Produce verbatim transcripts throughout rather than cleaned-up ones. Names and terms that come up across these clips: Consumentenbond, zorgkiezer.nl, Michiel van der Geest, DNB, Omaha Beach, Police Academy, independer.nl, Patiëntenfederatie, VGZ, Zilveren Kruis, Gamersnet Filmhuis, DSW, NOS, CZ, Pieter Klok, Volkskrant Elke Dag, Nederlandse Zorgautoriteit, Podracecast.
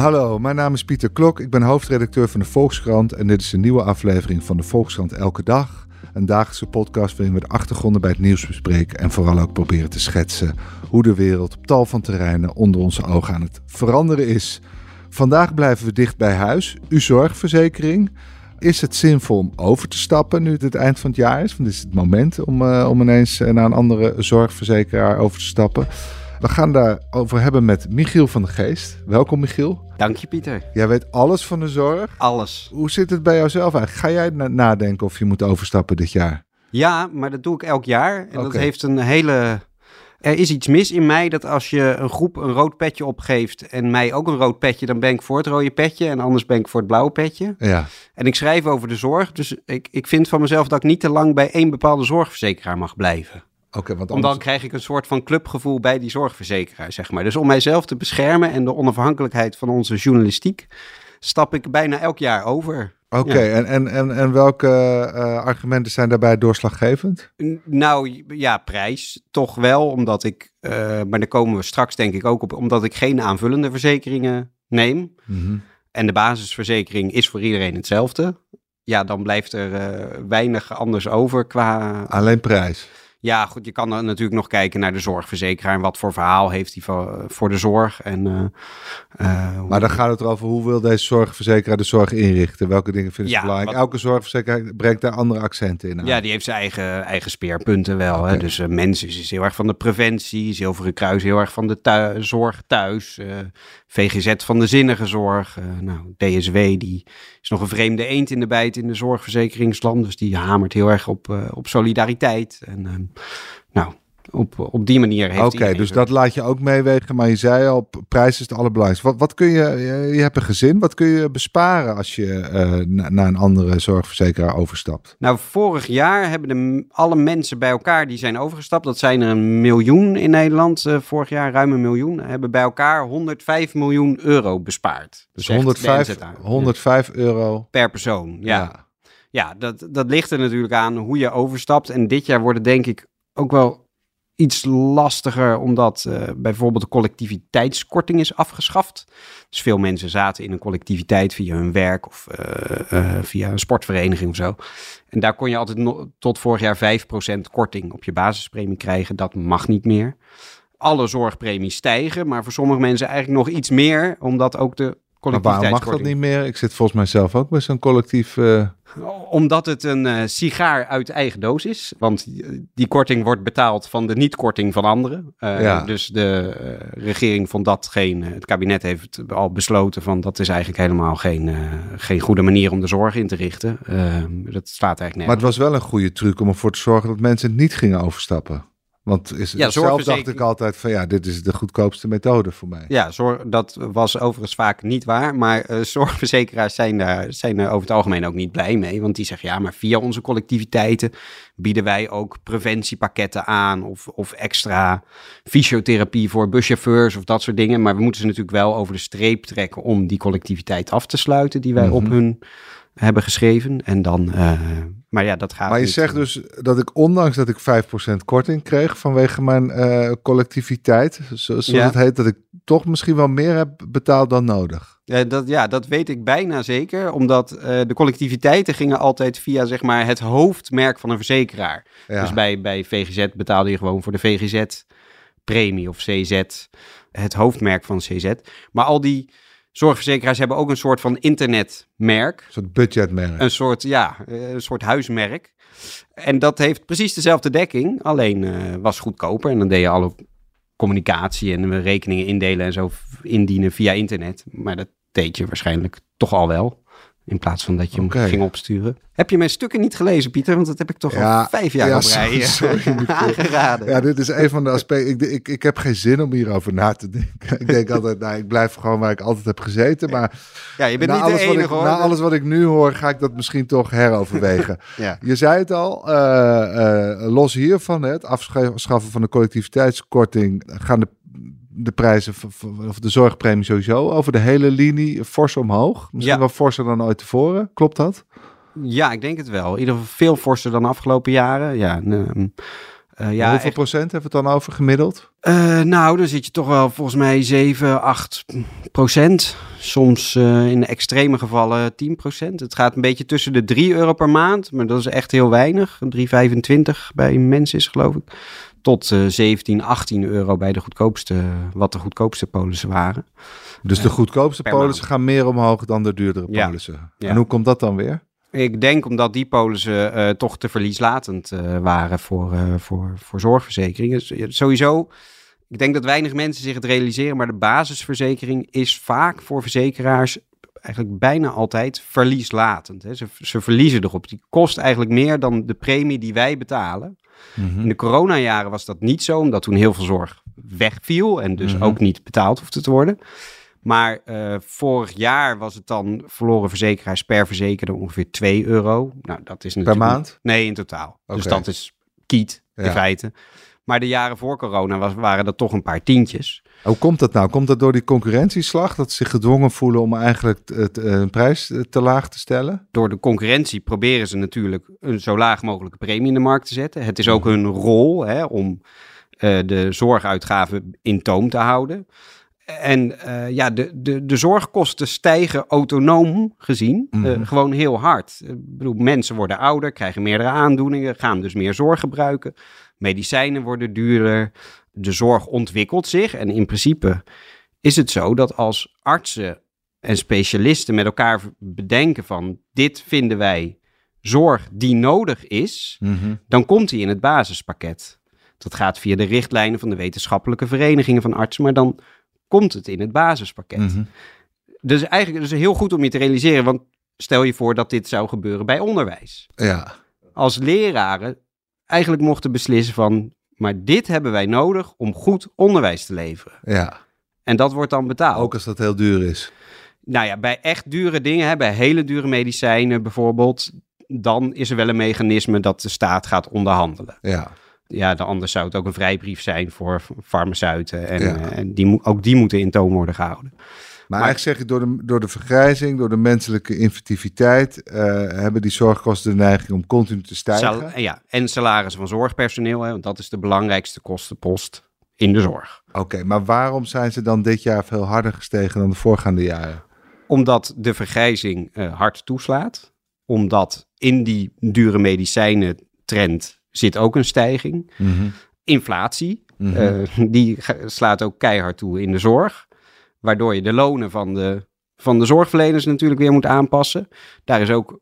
Hallo, mijn naam is Pieter Klok. Ik ben hoofdredacteur van de Volkskrant en dit is een nieuwe aflevering van de Volkskrant Elke Dag. Een dagelijkse podcast waarin we de achtergronden bij het nieuws bespreken en vooral ook proberen te schetsen hoe de wereld op tal van terreinen onder onze ogen aan het veranderen is. Vandaag blijven we dicht bij huis. Uw zorgverzekering. Is het zinvol om over te stappen nu het het eind van het jaar is? Want dit is het moment om, uh, om ineens naar een andere zorgverzekeraar over te stappen. We gaan daarover hebben met Michiel van der Geest. Welkom Michiel. Dank je Pieter. Jij weet alles van de zorg. Alles. Hoe zit het bij jouzelf eigenlijk? Ga jij na- nadenken of je moet overstappen dit jaar? Ja, maar dat doe ik elk jaar. En okay. Dat heeft een hele... Er is iets mis in mij dat als je een groep een rood petje opgeeft en mij ook een rood petje, dan ben ik voor het rode petje en anders ben ik voor het blauwe petje. Ja. En ik schrijf over de zorg, dus ik, ik vind van mezelf dat ik niet te lang bij één bepaalde zorgverzekeraar mag blijven. Okay, want anders... Dan krijg ik een soort van clubgevoel bij die zorgverzekeraar, zeg maar. Dus om mijzelf te beschermen en de onafhankelijkheid van onze journalistiek, stap ik bijna elk jaar over. Oké, okay, ja. en, en, en, en welke uh, argumenten zijn daarbij doorslaggevend? N- nou, ja, prijs toch wel, omdat ik... Uh, maar daar komen we straks denk ik ook op, omdat ik geen aanvullende verzekeringen neem. Mm-hmm. En de basisverzekering is voor iedereen hetzelfde. Ja, dan blijft er uh, weinig anders over qua... Alleen prijs? Ja, goed, je kan dan natuurlijk nog kijken naar de zorgverzekeraar en wat voor verhaal heeft hij voor de zorg. En, uh, uh, maar dan gaat het erover, hoe wil deze zorgverzekeraar de zorg inrichten? Welke dingen vinden ze ja, belangrijk? Wat... Elke zorgverzekeraar brengt daar andere accenten in aan. Ja, die heeft zijn eigen, eigen speerpunten wel. Okay. Hè? Dus uh, mensen is heel erg van de preventie, Zilveren Kruis heel erg van de thui- zorg thuis, uh, V G Z van de zinnige zorg. Uh, nou, D S W die is nog een vreemde eend in de bijt in de zorgverzekeringsland, dus die hamert heel erg op, uh, op solidariteit en... Uh, Nou, op, op die manier heeft hij... Oké, okay, dus zorg. Dat laat je ook meewegen. Maar je zei al, prijs is het allerbelangrijkste. Wat, wat kun je... Je hebt een gezin. Wat kun je besparen als je uh, na, naar een andere zorgverzekeraar overstapt? Nou, vorig jaar hebben de, alle mensen bij elkaar die zijn overgestapt. Dat zijn er een miljoen in Nederland. Uh, vorig jaar ruim een miljoen. Hebben bij elkaar honderdvijf miljoen euro bespaard. Dus honderdvijf, honderdvijf euro... Per persoon, ja. Ja, ja dat, dat ligt er natuurlijk aan hoe je overstapt. En dit jaar worden denk ik... ook wel iets lastiger, omdat uh, bijvoorbeeld de collectiviteitskorting is afgeschaft. Dus veel mensen zaten in een collectiviteit via hun werk of uh, uh, via een sportvereniging of zo. En daar kon je altijd no- tot vorig jaar vijf procent korting op je basispremie krijgen. Dat mag niet meer. Alle zorgpremies stijgen, maar voor sommige mensen eigenlijk nog iets meer, omdat ook de collectiviteitskorting... Maar waarom mag dat niet meer? Ik zit volgens mij zelf ook bij zo'n collectief... Uh... Omdat het een uh, sigaar uit eigen doos is. Want die korting wordt betaald van de niet-korting van anderen. Uh, ja. Dus de uh, regering vond dat geen... Het kabinet heeft al besloten van dat is eigenlijk helemaal geen, uh, geen goede manier om de zorg in te richten. Uh, dat slaat eigenlijk nergens. Maar het was wel een goede truc om ervoor te zorgen dat mensen het niet gingen overstappen. Want is, ja, zelf dacht ik altijd van ja, dit is de goedkoopste methode voor mij. Ja, zorg, dat was overigens vaak niet waar. Maar uh, zorgverzekeraars zijn daar, zijn daar over het algemeen ook niet blij mee. Want die zeggen ja, maar via onze collectiviteiten bieden wij ook preventiepakketten aan. Of, of extra fysiotherapie voor buschauffeurs of dat soort dingen. Maar we moeten ze natuurlijk wel over de streep trekken om die collectiviteit af te sluiten die wij mm-hmm. op hun hebben geschreven. En dan... Uh, Maar ja, dat gaat. Maar je niet. Zegt dus dat ik, ondanks dat ik vijf procent korting kreeg vanwege mijn uh, collectiviteit, zoals ja. het heet, dat ik toch misschien wel meer heb betaald dan nodig. Ja, dat, ja, dat weet ik bijna zeker, omdat uh, de collectiviteiten gingen altijd via zeg maar het hoofdmerk van een verzekeraar. Ja. Dus bij, bij V G Z betaalde je gewoon voor de V G Z-premie of C Z, het hoofdmerk van C Z. Maar al die... Zorgverzekeraars hebben ook een soort van internetmerk. Een soort budgetmerk. Een soort, ja, een soort huismerk. En dat heeft precies dezelfde dekking, alleen uh, was goedkoper. En dan deed je alle communicatie en rekeningen indelen en zo indienen via internet. Maar dat deed je waarschijnlijk toch al wel. In plaats van dat je hem okay. ging opsturen. Heb je mijn stukken niet gelezen, Pieter? Want dat heb ik toch ja, al vijf jaar ja, op rij aangeraden. Ja, dit is een van de aspecten. Ik, ik, ik heb geen zin om hierover na te denken. Ik denk altijd, nou, ik blijf gewoon waar ik altijd heb gezeten. Maar ja, je bent na, niet alles de enige, wat ik, hoor. na alles wat ik nu hoor, ga ik dat misschien toch heroverwegen. Ja. Je zei het al, uh, uh, los hiervan, hè, het afschaffen van de collectiviteitskorting... gaan de, de prijzen of de zorgpremie sowieso over de hele linie fors omhoog. Misschien ja. wel forser dan ooit tevoren. Klopt dat? Ja, ik denk het wel. In ieder geval veel forser dan de afgelopen jaren. Ja, en, uh, Uh, ja, hoeveel echt... procent hebben we het dan over gemiddeld? Uh, nou, dan zit je toch wel volgens mij zeven, acht procent. Soms uh, in extreme gevallen tien procent. Het gaat een beetje tussen de drie euro per maand. Maar dat is echt heel weinig. drie vijfentwintig bij mensen is geloof ik. Tot uh, zeventien, achttien euro bij de goedkoopste, wat de goedkoopste polissen waren. Dus uh, de goedkoopste polissen gaan meer omhoog dan de duurdere polissen. Ja, ja. En hoe komt dat dan weer? Ik denk omdat die polissen uh, toch te verlieslatend uh, waren voor, uh, voor, voor zorgverzekeringen. Sowieso, ik denk dat weinig mensen zich het realiseren, maar de basisverzekering is vaak voor verzekeraars eigenlijk bijna altijd verlieslatend. Hè. Ze, ze verliezen erop. Die kost eigenlijk meer dan de premie die wij betalen. Mm-hmm. In de coronajaren was dat niet zo, omdat toen heel veel zorg wegviel en dus mm-hmm. ook niet betaald hoefde te worden. Maar uh, vorig jaar was het dan verloren verzekeraars per verzekerde ongeveer twee euro. Nou, dat is natuurlijk... Per maand? Nee, in totaal. Okay. Dus dat is kiet, in ja. feite. Maar de jaren voor corona was, waren dat toch een paar tientjes. Hoe komt dat nou? Komt dat door die concurrentieslag? Dat ze zich gedwongen voelen om eigenlijk een prijs te laag te stellen? Door de concurrentie proberen ze natuurlijk een zo laag mogelijke premie in de markt te zetten. Het is ook hun rol, hè, om uh, de zorguitgaven in toom te houden. En uh, ja, de, de, de zorgkosten stijgen autonoom gezien mm-hmm. uh, gewoon heel hard. Ik bedoel, mensen worden ouder, krijgen meerdere aandoeningen, gaan dus meer zorg gebruiken. Medicijnen worden duurder. De zorg ontwikkelt zich. En in principe is het zo dat als artsen en specialisten met elkaar bedenken van dit vinden wij zorg die nodig is, mm-hmm. dan komt die in het basispakket. Dat gaat via de richtlijnen van de wetenschappelijke verenigingen van artsen, maar dan komt het in het basispakket. Mm-hmm. Dus eigenlijk is het heel goed om je te realiseren, want stel je voor dat dit zou gebeuren bij onderwijs. Ja. Als leraren eigenlijk mochten beslissen van, maar dit hebben wij nodig om goed onderwijs te leveren. Ja. En dat wordt dan betaald. Ook als dat heel duur is. Nou ja, bij echt dure dingen, hè, bij hele dure medicijnen bijvoorbeeld, dan is er wel een mechanisme dat de staat gaat onderhandelen. Ja. Ja, de anders zou het ook een vrijbrief zijn voor farmaceuten. En, ja. en die, ook die moeten in toom worden gehouden. Maar, maar eigenlijk zeg je, door de, door de vergrijzing, door de menselijke infertiliteit, uh, hebben die zorgkosten de neiging om continu te stijgen. Sal- ja, en salarissen van zorgpersoneel, hè, want dat is de belangrijkste kostenpost in de zorg. Oké, okay, maar waarom zijn ze dan dit jaar veel harder gestegen dan de voorgaande jaren? Omdat de vergrijzing uh, hard toeslaat. Omdat in die dure medicijnen trend zit ook een stijging. Mm-hmm. Inflatie, mm-hmm. uh, die slaat ook keihard toe in de zorg. Waardoor je de lonen van de, van de zorgverleners natuurlijk weer moet aanpassen. Daar is ook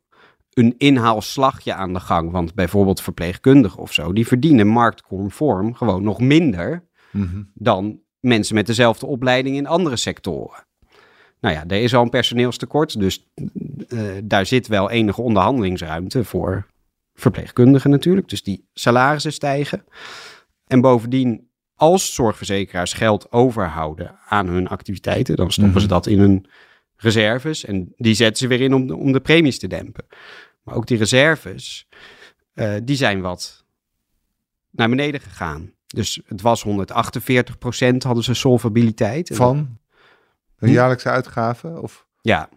een inhaalslagje aan de gang. Want bijvoorbeeld verpleegkundigen of zo, die verdienen marktconform gewoon nog minder mm-hmm. dan mensen met dezelfde opleiding in andere sectoren. Nou ja, er is al een personeelstekort, dus uh, daar zit wel enige onderhandelingsruimte voor verpleegkundigen natuurlijk, dus die salarissen stijgen. En bovendien, als zorgverzekeraars geld overhouden aan hun activiteiten, dan stoppen mm-hmm. ze dat in hun reserves en die zetten ze weer in om de, om de premies te dempen. Maar ook die reserves, uh, die zijn wat naar beneden gegaan. Dus het was honderdachtenveertig procent hadden ze solvabiliteit. Van hun hm? jaarlijkse uitgaven? Of? Ja.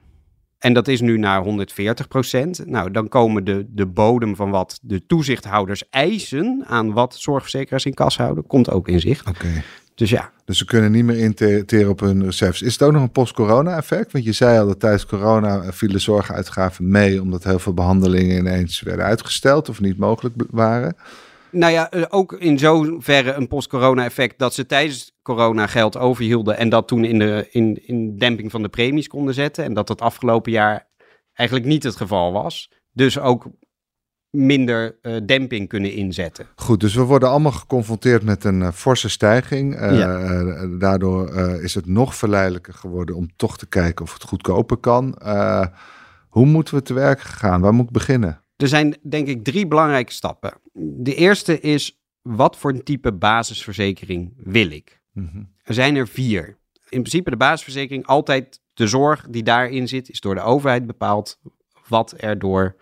En dat is nu naar honderdveertig procent. Nou, dan komen de, de bodem van wat de toezichthouders eisen aan wat zorgverzekeraars in kas houden, komt ook in zicht. Okay. Dus ja. Dus ze kunnen niet meer interen op hun reserves. Is het ook nog een post-corona effect? Want je zei al dat tijdens corona vielen zorguitgaven mee, omdat heel veel behandelingen ineens werden uitgesteld of niet mogelijk waren. Nou ja, ook in zoverre een post-corona effect dat ze tijdens corona geld overhielden en dat toen in de in, in demping van de premies konden zetten. En dat dat afgelopen jaar eigenlijk niet het geval was. Dus ook minder uh, demping kunnen inzetten. Goed, dus we worden allemaal geconfronteerd met een uh, forse stijging. Uh, ja. uh, daardoor uh, is het nog verleidelijker geworden om toch te kijken of het goedkoper kan. Uh, hoe moeten we te werk gaan? Waar moet ik beginnen? Er zijn denk ik drie belangrijke stappen. De eerste is, wat voor een type basisverzekering wil ik? Mm-hmm. Er zijn er vier. In principe de basisverzekering, altijd de zorg die daarin zit, is door de overheid bepaald wat er door,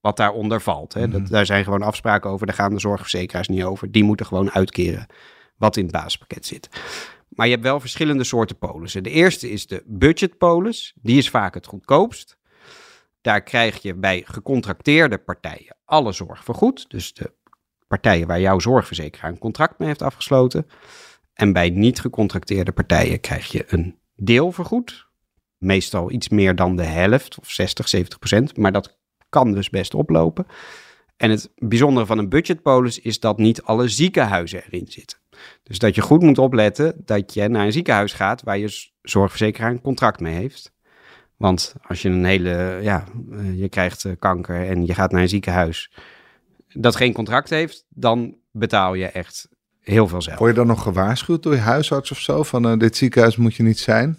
wat daaronder valt. Hè. Mm-hmm. Dat, daar zijn gewoon afspraken over, daar gaan de zorgverzekeraars niet over. Die moeten gewoon uitkeren wat in het basispakket zit. Maar je hebt wel verschillende soorten polissen. De eerste is de budgetpolis, die is vaak het goedkoopst. Daar krijg je bij gecontracteerde partijen alle zorg vergoed. Dus de partijen waar jouw zorgverzekeraar een contract mee heeft afgesloten. En bij niet gecontracteerde partijen krijg je een deel vergoed. Meestal iets meer dan de helft of zestig, zeventig procent. Maar dat kan dus best oplopen. En het bijzondere van een budgetpolis is dat niet alle ziekenhuizen erin zitten. Dus dat je goed moet opletten dat je naar een ziekenhuis gaat waar je zorgverzekeraar een contract mee heeft. Want als je een hele, ja, je krijgt kanker en je gaat naar een ziekenhuis dat geen contract heeft, dan betaal je echt heel veel zelf. Word je dan nog gewaarschuwd door je huisarts of zo? Van uh, dit ziekenhuis moet je niet zijn?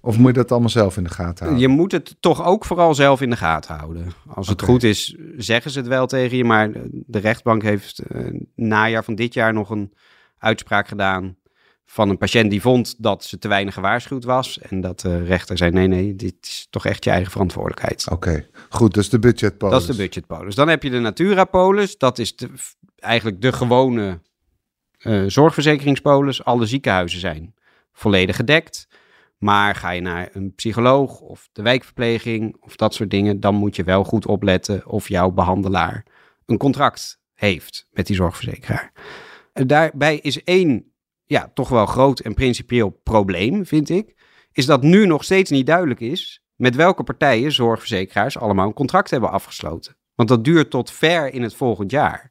Of moet je dat allemaal zelf in de gaten houden? Je moet het toch ook vooral zelf in de gaten houden. Als het okay. goed is, zeggen ze het wel tegen je. Maar de rechtbank heeft uh, najaar van dit jaar nog een uitspraak gedaan van een patiënt die vond dat ze te weinig gewaarschuwd was. En dat de rechter zei, nee, nee, dit is toch echt je eigen verantwoordelijkheid. Oké, okay. goed, dus de budgetpolis. Dat is de budgetpolis. Dan heb je de Naturapolis. Dat is de, eigenlijk de gewone uh, zorgverzekeringspolis. Alle ziekenhuizen zijn volledig gedekt. Maar ga je naar een psycholoog of de wijkverpleging of dat soort dingen, dan moet je wel goed opletten of jouw behandelaar een contract heeft met die zorgverzekeraar. En daarbij is één, ja, toch wel groot en principieel probleem, vind ik, is dat nu nog steeds niet duidelijk is met welke partijen zorgverzekeraars allemaal een contract hebben afgesloten. Want dat duurt tot ver in het volgend jaar.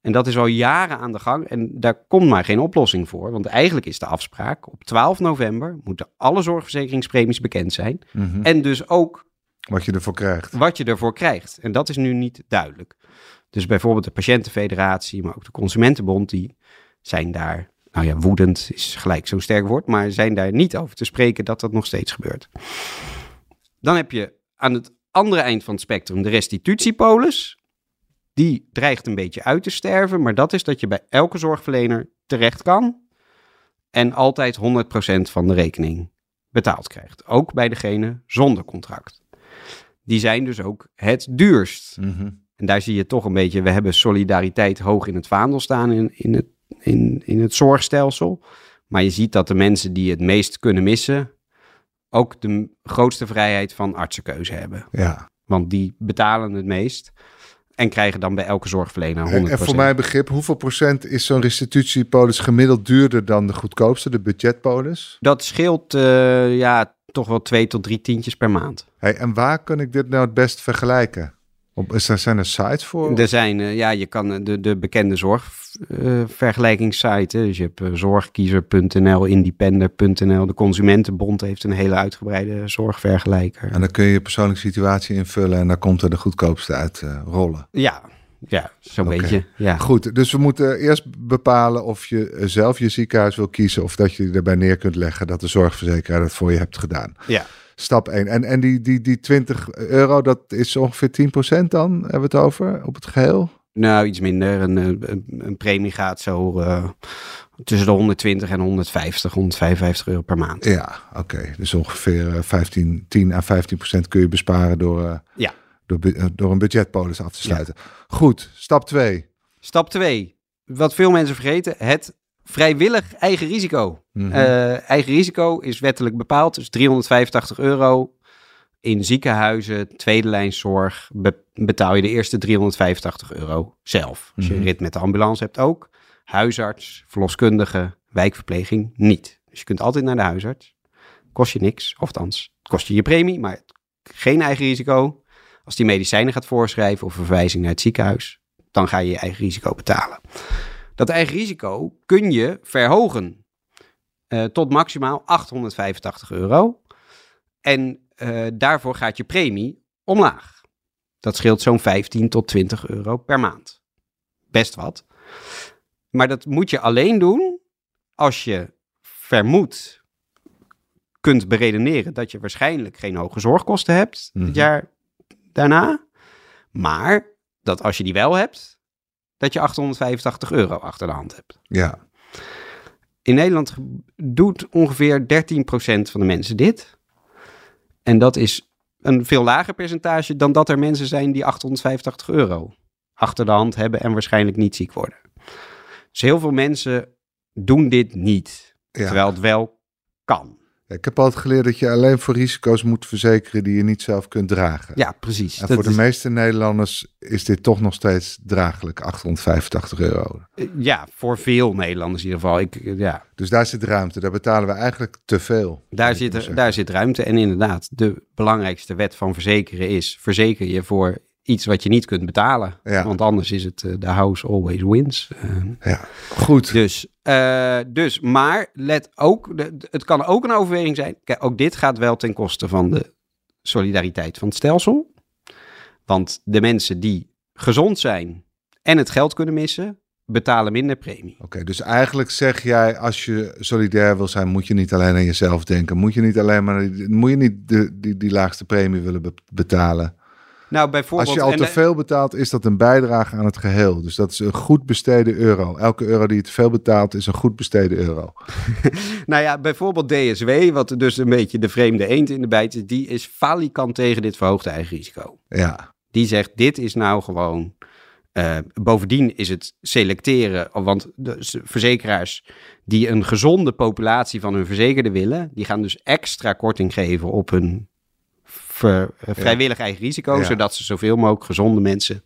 En dat is al jaren aan de gang en daar komt maar geen oplossing voor. Want eigenlijk is de afspraak, op twaalf november moeten alle zorgverzekeringspremies bekend zijn. Mm-hmm. En dus ook wat je ervoor krijgt. Wat je ervoor krijgt. En dat is nu niet duidelijk. Dus bijvoorbeeld de Patiëntenfederatie, maar ook de Consumentenbond, die zijn daar, nou ja, woedend is gelijk zo'n sterk woord, maar zijn daar niet over te spreken dat dat nog steeds gebeurt. Dan heb je aan het andere eind van het spectrum de restitutiepolis. Die dreigt een beetje uit te sterven, maar dat is dat je bij elke zorgverlener terecht kan en altijd honderd procent van de rekening betaald krijgt. Ook bij degene zonder contract. Die zijn dus ook het duurst. Mm-hmm. En daar zie je toch een beetje, we hebben solidariteit hoog in het vaandel staan in, in, het, in, in het zorgstelsel. Maar je ziet dat de mensen die het meest kunnen missen ook de grootste vrijheid van artsenkeuze hebben. Ja. Want die betalen het meest. En krijgen dan bij elke zorgverlener honderd procent. En voor mijn begrip, hoeveel procent is zo'n restitutiepolis gemiddeld duurder dan de goedkoopste, de budgetpolis? Dat scheelt uh, ja, toch wel twee tot drie tientjes per maand. Hey, en waar kan ik dit nou het best vergelijken? Op, is er, zijn er sites voor? Er zijn, uh, ja, je kan de, de bekende zorgvergelijkingssites. Uh, dus je hebt uh, zorgkiezer punt n l, independer punt n l. De Consumentenbond heeft een hele uitgebreide zorgvergelijker. En dan kun je je persoonlijke situatie invullen en dan komt er de goedkoopste uit uh, rollen. Ja, ja zo'n okay. beetje. Ja. Goed, dus we moeten eerst bepalen of je zelf je ziekenhuis wil kiezen of dat je erbij neer kunt leggen dat de zorgverzekeraar dat voor je hebt gedaan. Ja. Stap één. En, en die, die, die twintig euro, dat is ongeveer tien procent dan, hebben we het over, op het geheel? Nou, iets minder. Een, een, een premie gaat zo uh, tussen de honderdtwintig en honderdvijftig, honderdvijfenvijftig euro per maand. Ja, oké. Okay. Dus ongeveer vijftien, tien à vijftien procent kun je besparen door, uh, ja. door, door een budgetpolis af te sluiten. Ja. Goed, stap twee. Stap twee. Wat veel mensen vergeten, het vrijwillig eigen risico. Mm-hmm. Uh, eigen risico is wettelijk bepaald, dus driehonderdvijfentachtig euro. In ziekenhuizen, tweede lijnszorg, be- betaal je de eerste driehonderdvijfentachtig euro zelf. Als je een rit met de ambulance hebt ook. Huisarts, verloskundige, wijkverpleging niet. Dus je kunt altijd naar de huisarts. Kost je niks, of althans, kost je je premie, maar geen eigen risico. Als die medicijnen gaat voorschrijven of verwijzing naar het ziekenhuis, dan ga je je eigen risico betalen. Dat eigen risico kun je verhogen uh, tot maximaal achthonderdvijfentachtig euro. En uh, daarvoor gaat je premie omlaag. Dat scheelt zo'n vijftien tot twintig euro per maand. Best wat. Maar dat moet je alleen doen als je vermoed kunt beredeneren dat je waarschijnlijk geen hoge zorgkosten hebt mm-hmm. het jaar daarna. Maar dat als je die wel hebt, dat je achthonderdvijfentachtig euro achter de hand hebt. Ja. In Nederland doet ongeveer dertien procent van de mensen dit. En dat is een veel lager percentage dan dat er mensen zijn die achthonderdvijfentachtig euro achter de hand hebben en waarschijnlijk niet ziek worden. Dus heel veel mensen doen dit niet, ja. terwijl het wel kan. Ik heb altijd geleerd dat je alleen voor risico's moet verzekeren die je niet zelf kunt dragen. Ja, precies. En dat voor de is... meeste Nederlanders is dit toch nog steeds draaglijk, achthonderdvijfentachtig euro. Ja, voor veel Nederlanders in ieder geval. Ik, ja. Dus daar zit ruimte, daar betalen we eigenlijk te veel. Daar zit, er, daar zit ruimte en inderdaad, de belangrijkste wet van verzekeren is, verzeker je voor iets wat je niet kunt betalen. Ja. Want anders is het de uh, house always wins. Uh, ja, goed. Dus, uh, dus, maar let ook, de, het kan ook een overweging zijn. Kijk, ook dit gaat wel ten koste van de solidariteit van het stelsel. Want de mensen die gezond zijn en het geld kunnen missen, betalen minder premie. Oké, okay, dus eigenlijk zeg jij, als je solidair wil zijn, moet je niet alleen aan jezelf denken. Moet je niet alleen maar, moet je niet de, die, die laagste premie willen be- betalen. Nou, bijvoorbeeld, als je al te veel betaalt, is dat een bijdrage aan het geheel. Dus dat is een goed besteden euro. Elke euro die je te veel betaalt, is een goed besteden euro. Nou ja, bijvoorbeeld D S W, wat dus een beetje de vreemde eend in de bijt is, die is falikant tegen dit verhoogde eigen risico. Ja. Die zegt, dit is nou gewoon... Uh, bovendien is het selecteren, want de verzekeraars die een gezonde populatie van hun verzekerden willen, die gaan dus extra korting geven op hun... Ver, uh, vrijwillig eigen risico, ja. Zodat ze zoveel mogelijk gezonde mensen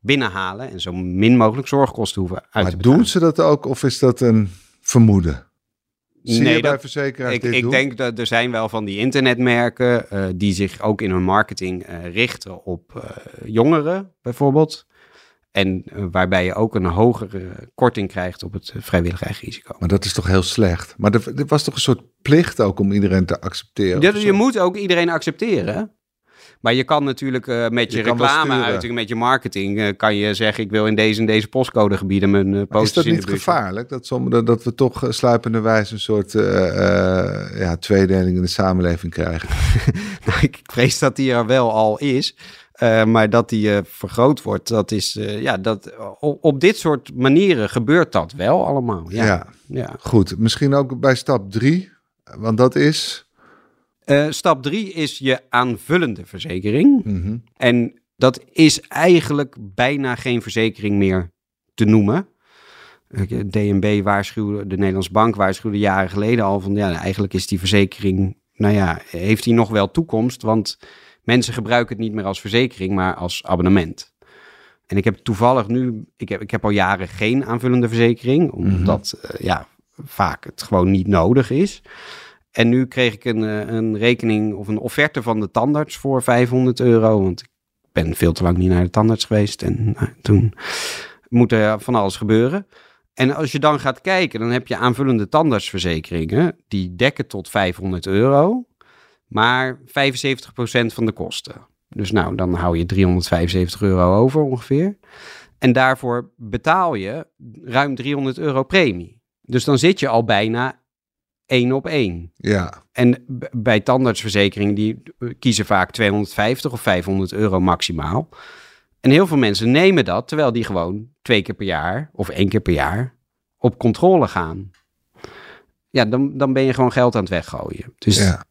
binnenhalen en zo min mogelijk zorgkosten hoeven uit maar te betalen. Doen ze dat ook of is dat een vermoeden? Zie nee, je dat, bij verzekeraars ik, dit ik doen? Denk dat er zijn wel van die internetmerken uh, die zich ook in hun marketing uh, richten op uh, jongeren bijvoorbeeld. En uh, waarbij je ook een hogere korting krijgt op het uh, vrijwillig eigen risico. Maar dat is toch heel slecht? Maar er was toch een soort plicht ook om iedereen te accepteren? Ja, dus je moet ook iedereen accepteren. Maar je kan natuurlijk uh, met je, je reclameuiting, met je marketing... Uh, kan je zeggen, ik wil in deze en deze postcodegebieden mijn uh, posters. Is dat niet gevaarlijk? Dat, sommige, dat we toch uh, sluipenderwijs een soort uh, uh, ja, tweedeling in de samenleving krijgen? Nou, ik vrees dat die er wel al is... Uh, maar dat die uh, vergroot wordt, dat is, uh, ja, dat, op, op dit soort manieren gebeurt dat wel allemaal. Ja, ja, ja. Goed. Misschien ook bij stap drie, want dat is? Uh, stap drie is je aanvullende verzekering. Mm-hmm. En dat is eigenlijk bijna geen verzekering meer te noemen. D N B waarschuwde, de Nederlandse Bank waarschuwde jaren geleden al van, ja, eigenlijk is die verzekering, nou ja, heeft die nog wel toekomst, want... Mensen gebruiken het niet meer als verzekering, maar als abonnement. En ik heb toevallig nu... Ik heb, ik heb al jaren geen aanvullende verzekering. Omdat mm-hmm. uh, ja, vaak het gewoon niet nodig is. En nu kreeg ik een, een rekening of een offerte van de tandarts voor vijfhonderd euro. Want ik ben veel te lang niet naar de tandarts geweest. En nou, toen moet er van alles gebeuren. En als je dan gaat kijken, dan heb je aanvullende tandartsverzekeringen. Die dekken tot vijfhonderd euro... maar vijfenzeventig procent van de kosten. Dus nou, dan hou je driehonderdvijfenzeventig euro over ongeveer. En daarvoor betaal je ruim driehonderd euro premie. Dus dan zit je al bijna één op één. Ja. En b- bij tandartsverzekeringen, die kiezen vaak tweehonderdvijftig of vijfhonderd euro maximaal. En heel veel mensen nemen dat, terwijl die gewoon twee keer per jaar of één keer per jaar op controle gaan. Ja, dan, dan ben je gewoon geld aan het weggooien. Dus ja.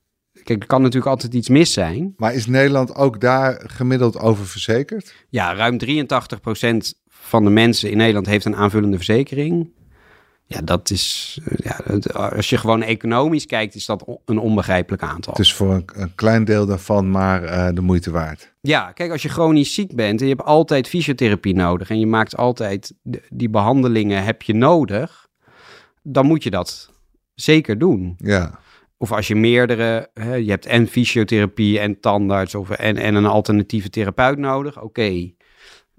Kijk, er kan natuurlijk altijd iets mis zijn. Maar is Nederland ook daar gemiddeld over verzekerd? Ja, ruim drieëntachtig procent van de mensen in Nederland heeft een aanvullende verzekering. Ja, dat is... Ja, als je gewoon economisch kijkt, is dat een onbegrijpelijk aantal. Het is voor een, een klein deel daarvan maar uh, de moeite waard. Ja, kijk, als je chronisch ziek bent en je hebt altijd fysiotherapie nodig... en je maakt altijd de, die behandelingen heb je nodig... dan moet je dat zeker doen. Ja. Of als je meerdere, hè, je hebt en fysiotherapie en tandarts of en, en een alternatieve therapeut nodig. Oké, okay.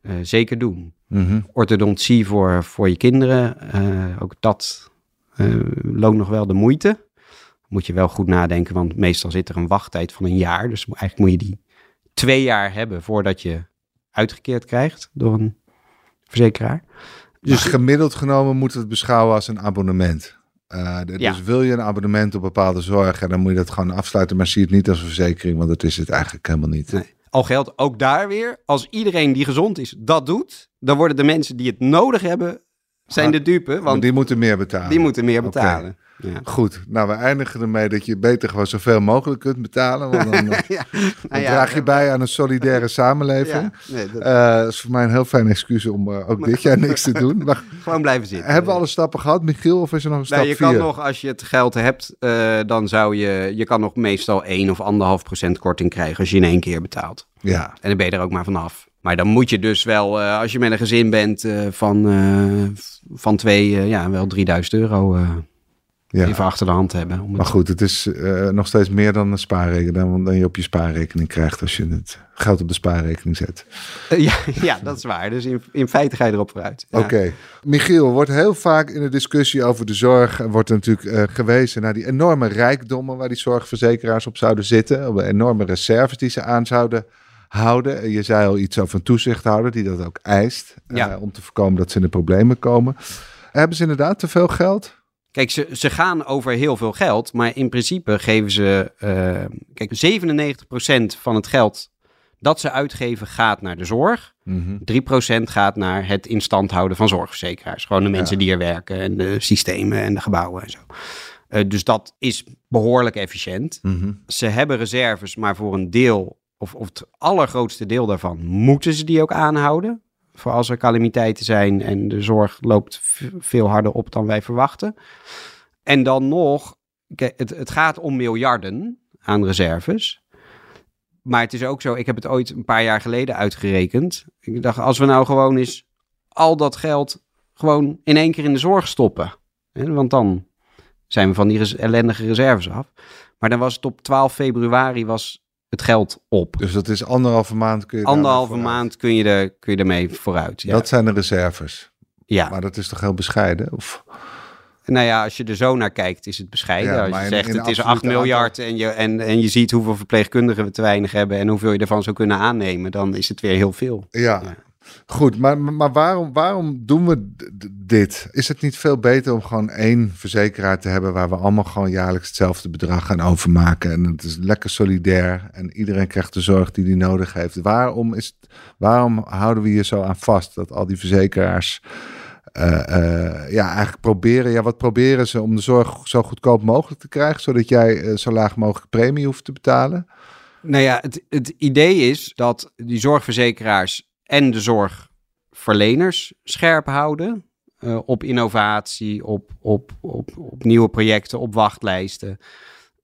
uh, zeker doen. Mm-hmm. Orthodontie voor, voor je kinderen, uh, ook dat uh, loont nog wel de moeite. Moet je wel goed nadenken, want meestal zit er een wachttijd van een jaar. Dus eigenlijk moet je die twee jaar hebben voordat je uitgekeerd krijgt door een verzekeraar. Dus maar gemiddeld genomen moeten we het beschouwen als een abonnement. Uh, de, ja. Dus wil je een abonnement op bepaalde zorg... en dan moet je dat gewoon afsluiten, maar zie het niet als een verzekering... want dat is het eigenlijk helemaal niet. Nee. Al geldt ook daar weer, als iedereen die gezond is dat doet... dan worden de mensen die het nodig hebben zijn de dupe. Want die moeten meer betalen. Die moeten meer betalen. Okay. Ja. Goed, nou we eindigen ermee dat je beter gewoon zoveel mogelijk kunt betalen. Want dan, ja, nou dan ja, draag je ja, bij aan een solidaire samenleving. Ja, nee, dat uh, is voor mij een heel fijn excuus om uh, ook maar, dit jaar niks te doen. Maar, gewoon blijven zitten. Hebben we alle stappen gehad, Michiel? Of is er nog een stap vier? Nou, je kan nog, als je het geld hebt, uh, dan zou je... Je kan nog meestal één of anderhalf procent korting krijgen als je in één keer betaalt. Ja. En dan ben je er ook maar vanaf. Maar dan moet je dus wel, uh, als je met een gezin bent uh, van, uh, van twee, uh, ja, wel drieduizend euro uh, ja. even achter de hand hebben. Om het... Maar goed, het is uh, nog steeds meer dan een spaarrekening, dan, dan je op je spaarrekening krijgt als je het geld op de spaarrekening zet. Uh, ja, ja, dat is waar. Dus in, in feite ga je erop vooruit. Ja. Oké. Okay. Michiel, wordt heel vaak in de discussie over de zorg, wordt er natuurlijk uh, gewezen naar die enorme rijkdommen waar die zorgverzekeraars op zouden zitten. Op enorme reserves die ze aan zouden houden. Je zei al iets over een toezichthouder die dat ook eist. Ja. Uh, om te voorkomen dat ze in de problemen komen. Hebben ze inderdaad te veel geld? Kijk, ze, ze gaan over heel veel geld. Maar in principe geven ze... Uh, kijk, zevenennegentig procent van het geld dat ze uitgeven gaat naar de zorg. Mm-hmm. drie procent gaat naar het instand houden van zorgverzekeraars. Gewoon de mensen ja. die er werken. En de systemen en de gebouwen en zo. Uh, dus dat is behoorlijk efficiënt. Mm-hmm. Ze hebben reserves, maar voor een deel... Of, of het allergrootste deel daarvan, moeten ze die ook aanhouden. Voor als er calamiteiten zijn en de zorg loopt v- veel harder op dan wij verwachten. En dan nog, het, het gaat om miljarden aan reserves. Maar het is ook zo, ik heb het ooit een paar jaar geleden uitgerekend. Ik dacht, als we nou gewoon eens al dat geld gewoon in één keer in de zorg stoppen. Hè? Want dan zijn we van die res- ellendige reserves af. Maar dan was het op twaalf februari... was het geld op. Dus dat is anderhalve maand kun je anderhalve maand kun je er kun je ermee vooruit. Ja. Dat zijn de reserves. Ja. Maar dat is toch heel bescheiden? Of? Nou ja, als je er zo naar kijkt, is het bescheiden. Ja, als je in, zegt, in het is acht miljard en je, en, en je ziet hoeveel verpleegkundigen we te weinig hebben en hoeveel je ervan zou kunnen aannemen, dan is het weer heel veel. Ja, ja. Goed. Maar, maar waarom, waarom doen we d- d- dit? Is het niet veel beter om gewoon één verzekeraar te hebben waar we allemaal gewoon jaarlijks hetzelfde bedrag gaan overmaken? En het is lekker solidair en iedereen krijgt de zorg die hij nodig heeft. Waarom, is het, waarom houden we hier zo aan vast dat al die verzekeraars uh, uh, ja, eigenlijk proberen... Ja, wat proberen ze om de zorg zo goedkoop mogelijk te krijgen, zodat jij uh, zo laag mogelijk premie hoeft te betalen? Nou ja, het, het idee is dat die zorgverzekeraars en de zorgverleners scherp houden uh, op innovatie, op, op, op, op nieuwe projecten, op wachtlijsten.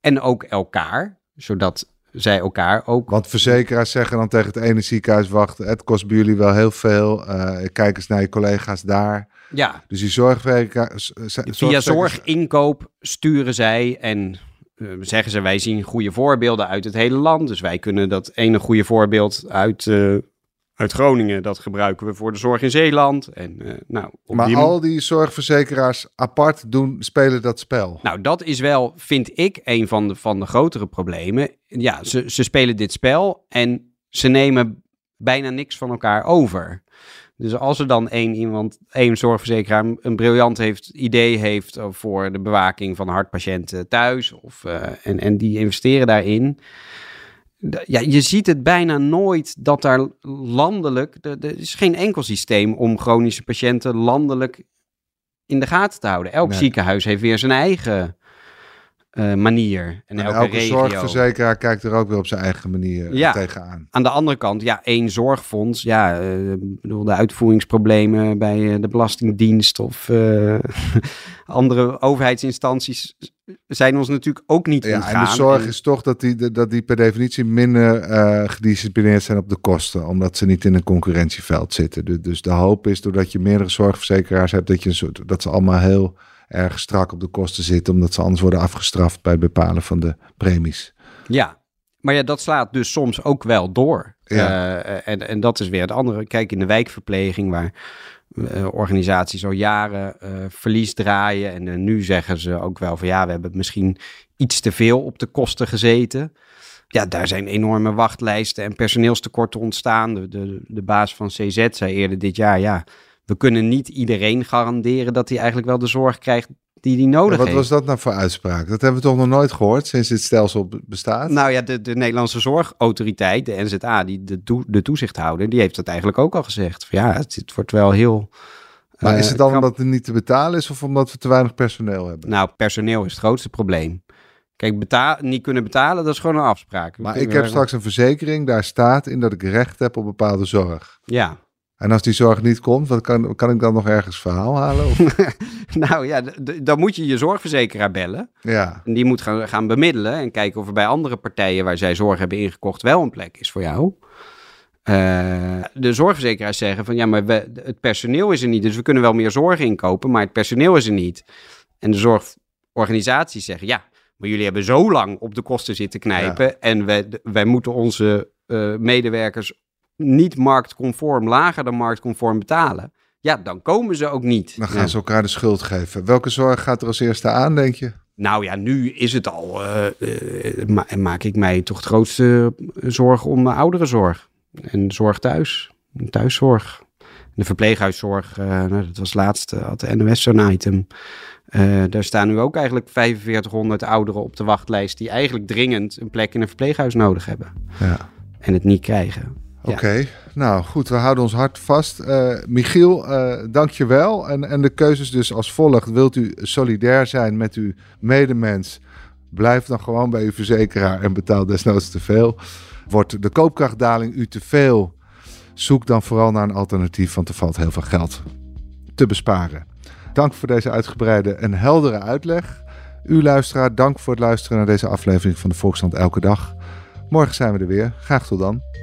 En ook elkaar, zodat zij elkaar ook... Want verzekeraars zeggen dan tegen het ene ziekenhuis, wacht, het kost bij jullie wel heel veel. Uh, kijk eens naar je collega's daar. Ja. Dus die zorgverzekeraars... Zorgverzekeraars... Via zorginkoop sturen zij en... zeggen ze, wij zien goede voorbeelden uit het hele land. Dus wij kunnen dat ene goede voorbeeld uit... Uh, Uit Groningen, dat gebruiken we voor de zorg in Zeeland. En, uh, nou, op maar die... al die zorgverzekeraars apart doen, spelen dat spel. Nou, dat is wel, vind ik, een van de, van de grotere problemen. Ja, ze, ze spelen dit spel en ze nemen bijna niks van elkaar over. Dus als er dan één iemand, één zorgverzekeraar een briljant heeft, idee heeft voor de bewaking van hartpatiënten thuis. Of, uh, en, en die investeren daarin. Ja, je ziet het bijna nooit dat daar landelijk... Er, er is geen enkel systeem om chronische patiënten landelijk in de gaten te houden. Elk nee. ziekenhuis heeft weer zijn eigen uh, manier. En, en elke, elke regio. Zorgverzekeraar kijkt er ook weer op zijn eigen manier ja, tegenaan. Aan de andere kant, ja, één zorgfonds. Ja, uh, bedoel, de uitvoeringsproblemen bij de Belastingdienst of uh, andere overheidsinstanties... zijn ons natuurlijk ook niet ja, ontgaan. En de zorg en... is toch dat die, dat die per definitie minder uh, gedisciplineerd zijn op de kosten, omdat ze niet in een concurrentieveld zitten. Dus de hoop is, doordat je meerdere zorgverzekeraars hebt, dat, je een soort, dat ze allemaal heel erg strak op de kosten zitten, omdat ze anders worden afgestraft bij het bepalen van de premies. Ja, maar ja, dat slaat dus soms ook wel door. Ja. Uh, en, en dat is weer het andere. Kijk, in de wijkverpleging, waar... Uh, organisaties al jaren uh, verlies draaien. En uh, nu zeggen ze ook wel van ja, we hebben misschien iets te veel op de kosten gezeten. Ja, daar zijn enorme wachtlijsten en personeelstekorten ontstaan. De, de, de baas van C Z zei eerder dit jaar, ja, we kunnen niet iedereen garanderen dat hij eigenlijk wel de zorg krijgt die hij nodig ja, wat heeft. Wat was dat nou voor uitspraak? Dat hebben we toch nog nooit gehoord sinds dit stelsel bestaat? Nou ja, de, de Nederlandse Zorgautoriteit, de N Z A, die de, de toezichthouder, die heeft dat eigenlijk ook al gezegd. Van ja, het, het wordt wel heel Maar uh, is het dan omdat het niet te betalen is of omdat we te weinig personeel hebben? Nou, personeel is het grootste probleem. Kijk, betaal, niet kunnen betalen, dat is gewoon een afspraak. We maar ik heb straks een verzekering, daar staat in dat ik recht heb op bepaalde zorg. Ja. En als die zorg niet komt, wat kan, kan ik dan nog ergens verhaal halen? Of? Nou ja, dan moet je je zorgverzekeraar bellen. Ja. En die moet gaan, gaan bemiddelen en kijken of er bij andere partijen waar zij zorg hebben ingekocht wel een plek is voor jou. Uh, de zorgverzekeraars zeggen van ja, maar we, het personeel is er niet. Dus we kunnen wel meer zorg inkopen, maar het personeel is er niet. En de zorgorganisaties zeggen ja, maar jullie hebben zo lang op de kosten zitten knijpen. Ja. En wij, wij moeten onze uh, medewerkers niet marktconform, lager dan marktconform betalen. Ja, dan komen ze ook niet. Dan gaan ja. ze elkaar de schuld geven. Welke zorg gaat er als eerste aan, denk je? Nou ja, nu is het al... Uh, uh, ma- maak ik mij toch het grootste zorg om uh, ouderenzorg. En zorg thuis. Thuiszorg. De verpleeghuiszorg, uh, nou, dat was laatst, uh, had de N O S zo'n item. Uh, daar staan nu ook eigenlijk vijfenveertighonderd ouderen op de wachtlijst die eigenlijk dringend een plek in een verpleeghuis nodig hebben. Ja. En het niet krijgen. Ja. Oké, okay, nou goed, we houden ons hart vast. Uh, Michiel, uh, dank je wel. En, en de keuzes dus als volgt. Wilt u solidair zijn met uw medemens? Blijf dan gewoon bij uw verzekeraar en betaal desnoods te veel. Wordt de koopkrachtdaling u te veel? Zoek dan vooral naar een alternatief, want er valt heel veel geld te besparen. Dank voor deze uitgebreide en heldere uitleg. U luisteraar, dank voor het luisteren naar deze aflevering van de Volkskrant Elke Dag. Morgen zijn we er weer. Graag tot dan.